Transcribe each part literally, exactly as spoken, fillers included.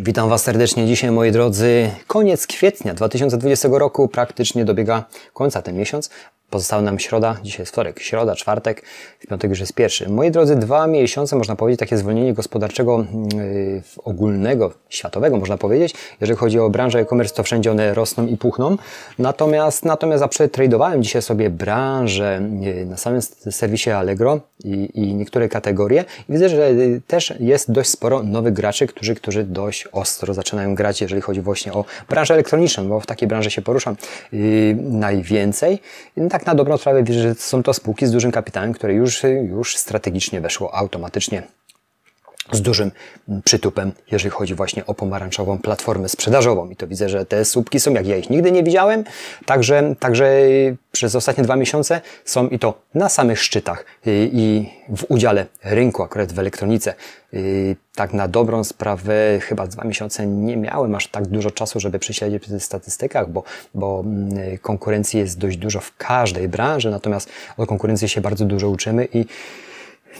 Witam Was serdecznie dzisiaj, moi drodzy. Koniec kwietnia dwa tysiące dwudziestego roku, praktycznie dobiega końca ten miesiąc. Pozostała nam środa, dzisiaj jest wtorek, środa, czwartek, w piątek już jest pierwszy. Moi drodzy, dwa miesiące, można powiedzieć, takie zwolnienie gospodarczego yy, ogólnego, światowego, można powiedzieć. Jeżeli chodzi o branżę e-commerce, to wszędzie one rosną i puchną. Natomiast, natomiast ja przetradowałem dzisiaj sobie branżę yy, na samym serwisie Allegro i, i niektóre kategorie. I widzę, że yy, też jest dość sporo nowych graczy, którzy, którzy dość ostro zaczynają grać, jeżeli chodzi właśnie o branżę elektroniczną, bo w takiej branży się poruszam yy, najwięcej. Yy, tak Tak na dobrą sprawę wierzę, że są to spółki z dużym kapitałem, które już, już strategicznie weszło automatycznie z dużym przytupem, jeżeli chodzi właśnie o pomarańczową platformę sprzedażową. I to widzę, że te słupki są, jak ja ich nigdy nie widziałem, także, także przez ostatnie dwa miesiące są i to na samych szczytach i w udziale rynku, akurat w elektronice. Tak na dobrą sprawę chyba dwa miesiące nie miałem aż tak dużo czasu, żeby prześledzić w tych statystykach, bo, bo konkurencji jest dość dużo w każdej branży, natomiast o konkurencji się bardzo dużo uczymy i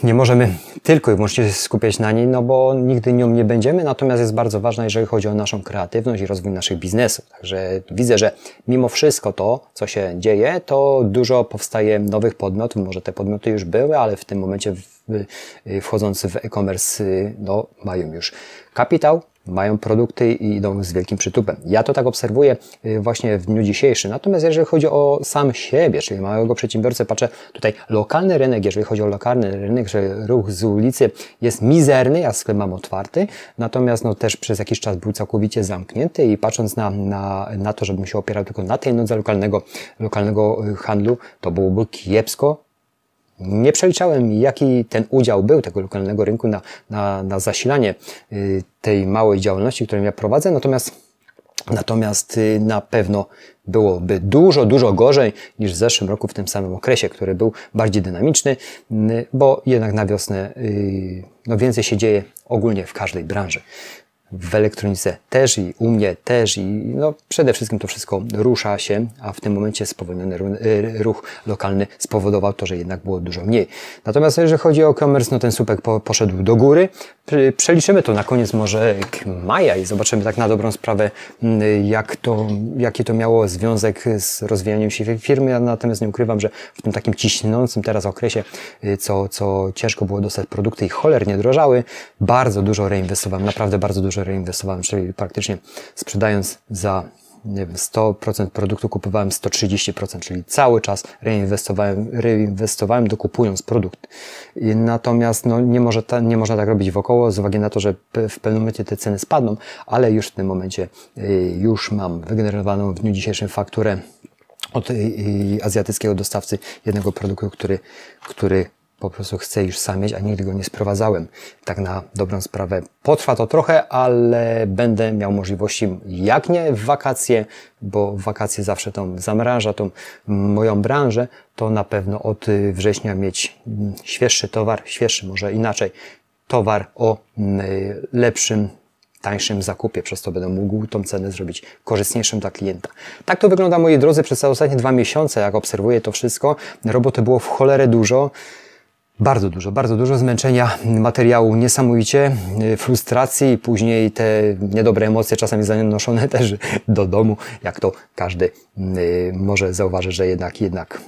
nie możemy tylko i wyłącznie się skupiać na niej, no bo nigdy nią nie będziemy, natomiast jest bardzo ważna, jeżeli chodzi o naszą kreatywność i rozwój naszych biznesów. Także widzę, że mimo wszystko to, co się dzieje, to dużo powstaje nowych podmiotów. Może te podmioty już były, ale w tym momencie wchodzący w e-commerce no, mają już kapitał, mają produkty i idą z wielkim przytupem. Ja to tak obserwuję właśnie w dniu dzisiejszym. Natomiast jeżeli chodzi o sam siebie, czyli małego przedsiębiorcę, patrzę tutaj lokalny rynek, jeżeli chodzi o lokalny rynek, że ruch z ulicy jest mizerny, ja sklep mam otwarty, natomiast no, też przez jakiś czas był całkowicie zamknięty i patrząc na, na, na to, żebym się opierał tylko na tej nodze lokalnego, lokalnego handlu, to byłoby kiepsko. Nie przeliczałem, jaki ten udział był tego lokalnego rynku na, na, na zasilanie y, tej małej działalności, którą ja prowadzę, natomiast, natomiast y, na pewno byłoby dużo, dużo gorzej niż w zeszłym roku w tym samym okresie, który był bardziej dynamiczny, y, bo jednak na wiosnę y, no więcej się dzieje ogólnie w każdej branży. W elektronice też i u mnie też i no przede wszystkim to wszystko rusza się, a w tym momencie spowolniony ruch lokalny spowodował to, że jednak było dużo mniej. Natomiast jeżeli chodzi o e-commerce, no ten słupek po, poszedł do góry. Przeliczymy to na koniec może maja i zobaczymy tak na dobrą sprawę, jak to, jaki to miało związek z rozwijaniem się firmy. Ja natomiast nie ukrywam, że w tym takim ciśniącym teraz okresie, co, co ciężko było dostać produkty i cholernie drożały, bardzo dużo reinwestowałem, naprawdę bardzo dużo reinwestowałem, czyli praktycznie sprzedając za nie wiem, sto procent produktu kupowałem sto trzydzieści procent, czyli cały czas reinwestowałem, reinwestowałem dokupując produkt. I natomiast no, nie, może ta, nie można tak robić wokoło z uwagi na to, że w pewnym momencie te ceny spadną, ale już w tym momencie y, już mam wygenerowaną w dniu dzisiejszym fakturę od y, y, azjatyckiego dostawcy jednego produktu, który, który po prostu chcę już sam mieć, a nigdy go nie sprowadzałem. Tak na dobrą sprawę potrwa to trochę, ale będę miał możliwości, jak nie w wakacje, bo wakacje zawsze tą zamraża, tą moją branżę, to na pewno od września mieć świeższy towar, świeższy może inaczej, towar o lepszym, tańszym zakupie, przez to będę mógł tą cenę zrobić korzystniejszym dla klienta. Tak to wygląda, moi drodzy, przez ostatnie dwa miesiące, jak obserwuję to wszystko. Roboty było w cholerę dużo. Bardzo dużo, bardzo dużo zmęczenia materiału, niesamowicie, frustracji i później te niedobre emocje czasami zanoszone też do domu, jak to każdy może zauważyć, że jednak, jednak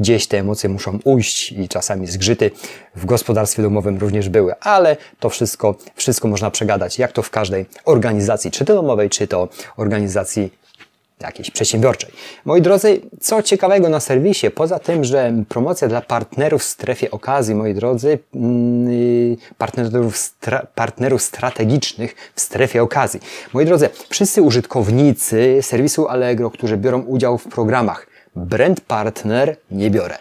gdzieś te emocje muszą ujść i czasami zgrzyty w gospodarstwie domowym również były, ale to wszystko, wszystko można przegadać, jak to w każdej organizacji, czy to domowej, czy to organizacji jakiejś przedsiębiorczej. Moi drodzy, co ciekawego na serwisie, poza tym, że promocja dla partnerów w strefie okazji, moi drodzy, partnerów, stra partnerów strategicznych w strefie okazji. Moi drodzy, wszyscy użytkownicy serwisu Allegro, którzy biorą udział w programach Brand Partner nie biorę,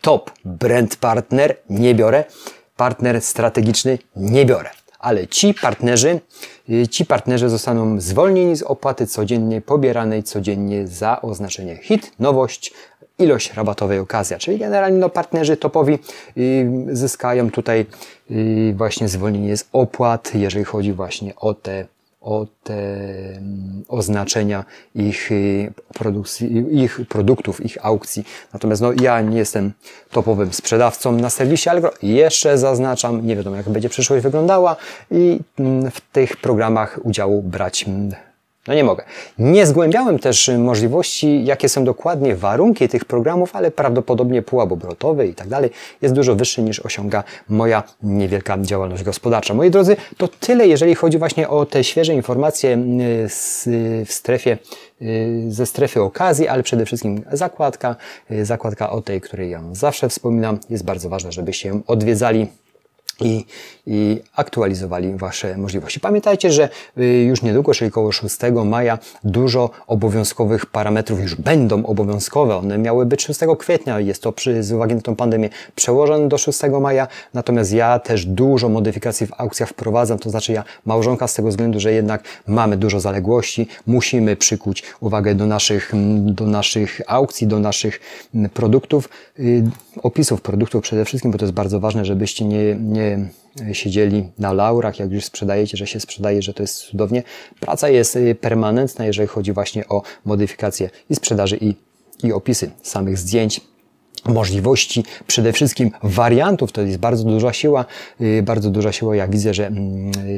Top Brand Partner nie biorę, Partner Strategiczny nie biorę. Ale ci partnerzy, ci partnerzy zostaną zwolnieni z opłaty codziennie pobieranej codziennie za oznaczenie hit, nowość, ilość rabatowej okazja. Czyli generalnie no, partnerzy topowi y, zyskają tutaj y, właśnie zwolnienie z opłat, jeżeli chodzi właśnie o te o te oznaczenia ich produkcji, ich produktów, ich aukcji. Natomiast no, ja nie jestem topowym sprzedawcą na serwisie Allegro. Jeszcze zaznaczam, nie wiadomo jak będzie przyszłość wyglądała i w tych programach udziału brać no nie mogę. Nie zgłębiałem też możliwości, jakie są dokładnie warunki tych programów, ale prawdopodobnie pułap obrotowy i tak dalej jest dużo wyższy niż osiąga moja niewielka działalność gospodarcza. Moi drodzy, to tyle, jeżeli chodzi właśnie o te świeże informacje z, w strefie, ze strefy okazji, ale przede wszystkim zakładka, zakładka o tej, której ja zawsze wspominam, jest bardzo ważna, żebyście ją odwiedzali. I, i aktualizowali Wasze możliwości. Pamiętajcie, że już niedługo, czyli koło szóstego maja, dużo obowiązkowych parametrów już będą obowiązkowe. One miały być szóstego kwietnia, jest to przy, z uwagi na tą pandemię przełożone do szóstego maja, natomiast ja też dużo modyfikacji w aukcjach wprowadzam, to znaczy ja małżonka z tego względu, że jednak mamy dużo zaległości, musimy przykuć uwagę do naszych, do naszych aukcji, do naszych produktów, opisów produktów przede wszystkim, bo to jest bardzo ważne, żebyście nie, nie siedzieli na laurach, jak już sprzedajecie, że się sprzedaje, że to jest cudownie. Praca jest permanentna, jeżeli chodzi właśnie o modyfikację i sprzedaży i, i opisy samych zdjęć, możliwości, przede wszystkim wariantów. To jest bardzo duża siła, bardzo duża siła. Ja widzę, że,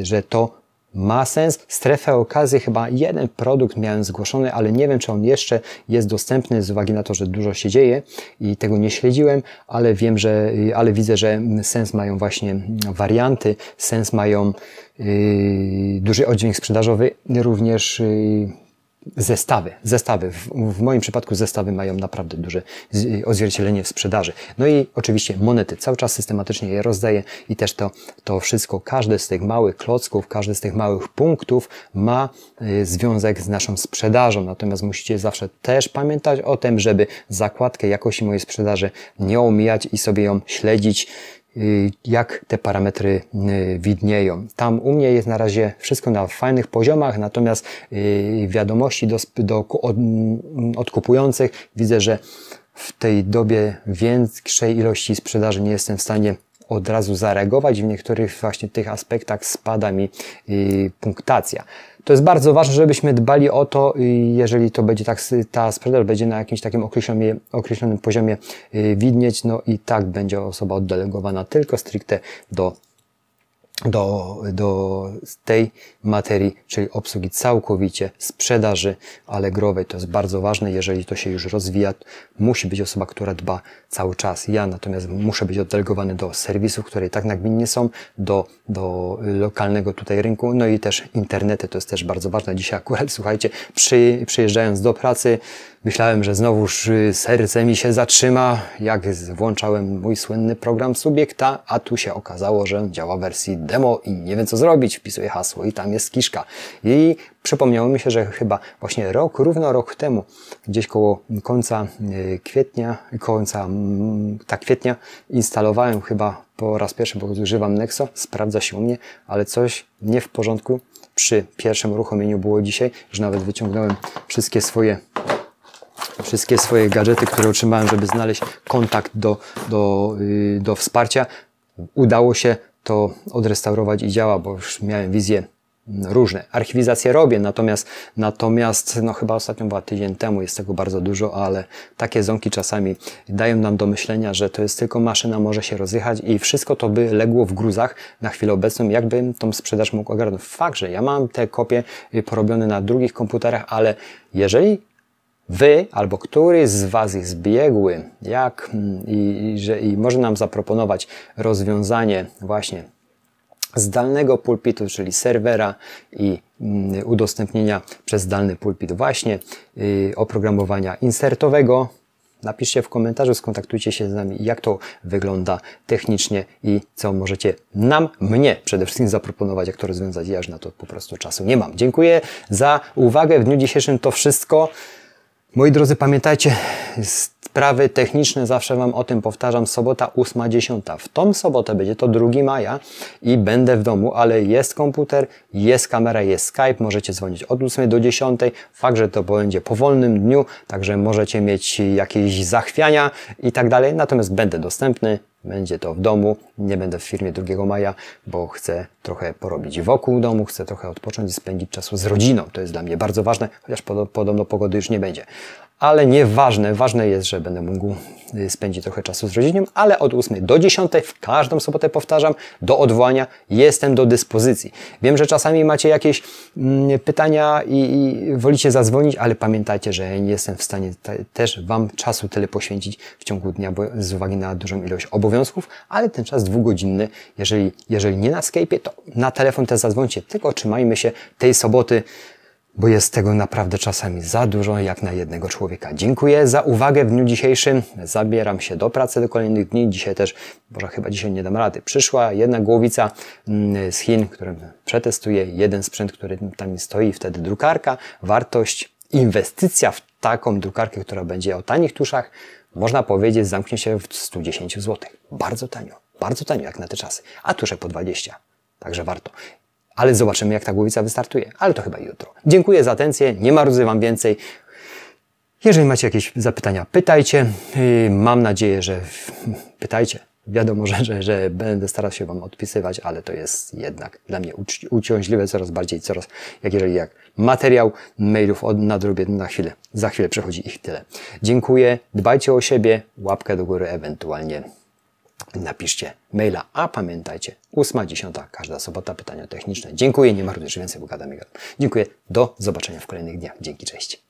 że to ma sens. Strefę okazji chyba jeden produkt miałem zgłoszony, ale nie wiem, czy on jeszcze jest dostępny z uwagi na to, że dużo się dzieje i tego nie śledziłem, ale wiem, że, ale widzę, że sens mają właśnie warianty, sens mają yy, duży oddźwięk sprzedażowy, również yy, zestawy. Zestawy. W, w moim przypadku zestawy mają naprawdę duże odzwierciedlenie w sprzedaży. No i oczywiście monety. Cały czas systematycznie je rozdaję i też to, to wszystko, każdy z tych małych klocków, każdy z tych małych punktów ma y, związek z naszą sprzedażą. Natomiast musicie zawsze też pamiętać o tym, żeby zakładkę jakości mojej sprzedaży nie omijać i sobie ją śledzić, jak te parametry widnieją. Tam u mnie jest na razie wszystko na fajnych poziomach, natomiast wiadomości do, do od, od kupujących widzę, że w tej dobie większej ilości sprzedaży nie jestem w stanie od razu zareagować. W niektórych właśnie tych aspektach spada mi punktacja. To jest bardzo ważne, żebyśmy dbali o to, jeżeli to będzie tak, ta sprzedaż będzie na jakimś takim określonym, określonym poziomie widnieć, no i tak będzie osoba oddelegowana tylko stricte do, do, do tej materii, czyli obsługi całkowicie sprzedaży allegrowej. To jest bardzo ważne, jeżeli to się już rozwija, musi być osoba, która dba cały czas. Ja natomiast muszę być oddelegowany do serwisów, które i tak nagminnie są, do, do lokalnego tutaj rynku, no i też internety, to jest też bardzo ważne. Dzisiaj akurat, słuchajcie, przy, przyjeżdżając do pracy, myślałem, że znowuż serce mi się zatrzyma, jak włączałem mój słynny program Subiekta, a tu się okazało, że działa w wersji demo i nie wiem co zrobić, wpisuję hasło i tam jest kiszka. I przypomniało mi się, że chyba właśnie rok, równo rok temu, gdzieś koło końca kwietnia, końca tak kwietnia, instalowałem chyba po raz pierwszy, bo używam Nexo, sprawdza się u mnie, ale coś nie w porządku przy pierwszym uruchomieniu było dzisiaj, że nawet wyciągnąłem wszystkie swoje wszystkie swoje gadżety, które otrzymałem, żeby znaleźć kontakt do, do, yy, do wsparcia. Udało się to odrestaurować i działa, bo już miałem wizję różne. Archiwizację robię, natomiast, natomiast no chyba ostatnio była tydzień temu, jest tego bardzo dużo, ale takie ząki czasami dają nam do myślenia, że to jest tylko maszyna, może się rozjechać i wszystko to by legło w gruzach na chwilę obecną, jakbym tą sprzedaż mógł ogarnąć. Fakt, że ja mam te kopie porobione na drugich komputerach, ale jeżeli Wy albo któryś z Was jest biegły, jak i, i, że, i może nam zaproponować rozwiązanie właśnie zdalnego pulpitu, czyli serwera i y, udostępnienia przez zdalny pulpit właśnie y, oprogramowania insertowego. Napiszcie w komentarzu, skontaktujcie się z nami, jak to wygląda technicznie i co możecie nam, mnie przede wszystkim zaproponować, jak to rozwiązać. Ja już na to po prostu czasu nie mam. Dziękuję za uwagę. W dniu dzisiejszym to wszystko. Moi drodzy, pamiętajcie, sprawy techniczne, zawsze Wam o tym powtarzam, sobota ósma dziesiąta. W tą sobotę będzie to drugiego maja i będę w domu, ale jest komputer, jest kamera, jest Skype, możecie dzwonić od ósmej do dziesiątej. Fakt, że to będzie po wolnym dniu, także możecie mieć jakieś zachwiania i tak dalej, natomiast będę dostępny. Będzie to w domu, nie będę w firmie drugiego maja, bo chcę trochę porobić wokół domu, chcę trochę odpocząć i spędzić czasu z rodziną. To jest dla mnie bardzo ważne, chociaż podobno pogody już nie będzie. Ale nieważne, ważne jest, że będę mógł spędzić trochę czasu z rodziną, ale od ósmej do dziesiątej w każdą sobotę, powtarzam, do odwołania jestem do dyspozycji. Wiem, że czasami macie jakieś mm, pytania i, i wolicie zadzwonić, ale pamiętajcie, że nie jestem w stanie też Wam czasu tyle poświęcić w ciągu dnia, bo z uwagi na dużą ilość obowiązków, ale ten czas dwugodzinny, jeżeli, jeżeli nie na Skype'ie, to na telefon też zadzwońcie, tylko trzymajmy się tej soboty, bo jest tego naprawdę czasami za dużo, jak na jednego człowieka. Dziękuję za uwagę w dniu dzisiejszym. Zabieram się do pracy do kolejnych dni. Dzisiaj też, może chyba dzisiaj nie dam rady, przyszła jedna głowica z Chin, którą przetestuję. Jeden sprzęt, który tam stoi, wtedy drukarka. Wartość, inwestycja w taką drukarkę, która będzie o tanich tuszach, można powiedzieć, zamknie się w stu dziesięciu złotych. Bardzo tanio, bardzo tanio jak na te czasy. A tusze po dwadzieścia, także warto. Ale zobaczymy, jak ta głowica wystartuje. Ale to chyba jutro. Dziękuję za atencję. Nie marudzę Wam więcej. Jeżeli macie jakieś zapytania, pytajcie. Mam nadzieję, że pytajcie. Wiadomo, że, że, że będę starał się Wam odpisywać, ale to jest jednak dla mnie uci uciążliwe coraz bardziej, coraz, jak jeżeli jak materiał mailów od nadrobię na chwilę. Za chwilę przechodzi ich tyle. Dziękuję. Dbajcie o siebie. Łapkę do góry, ewentualnie napiszcie maila, a pamiętajcie, ósma dziesiąta, każda sobota, pytania techniczne. Dziękuję, nie marudź, więcej, bo gadam i gadam. Dziękuję, do zobaczenia w kolejnych dniach. Dzięki, cześć.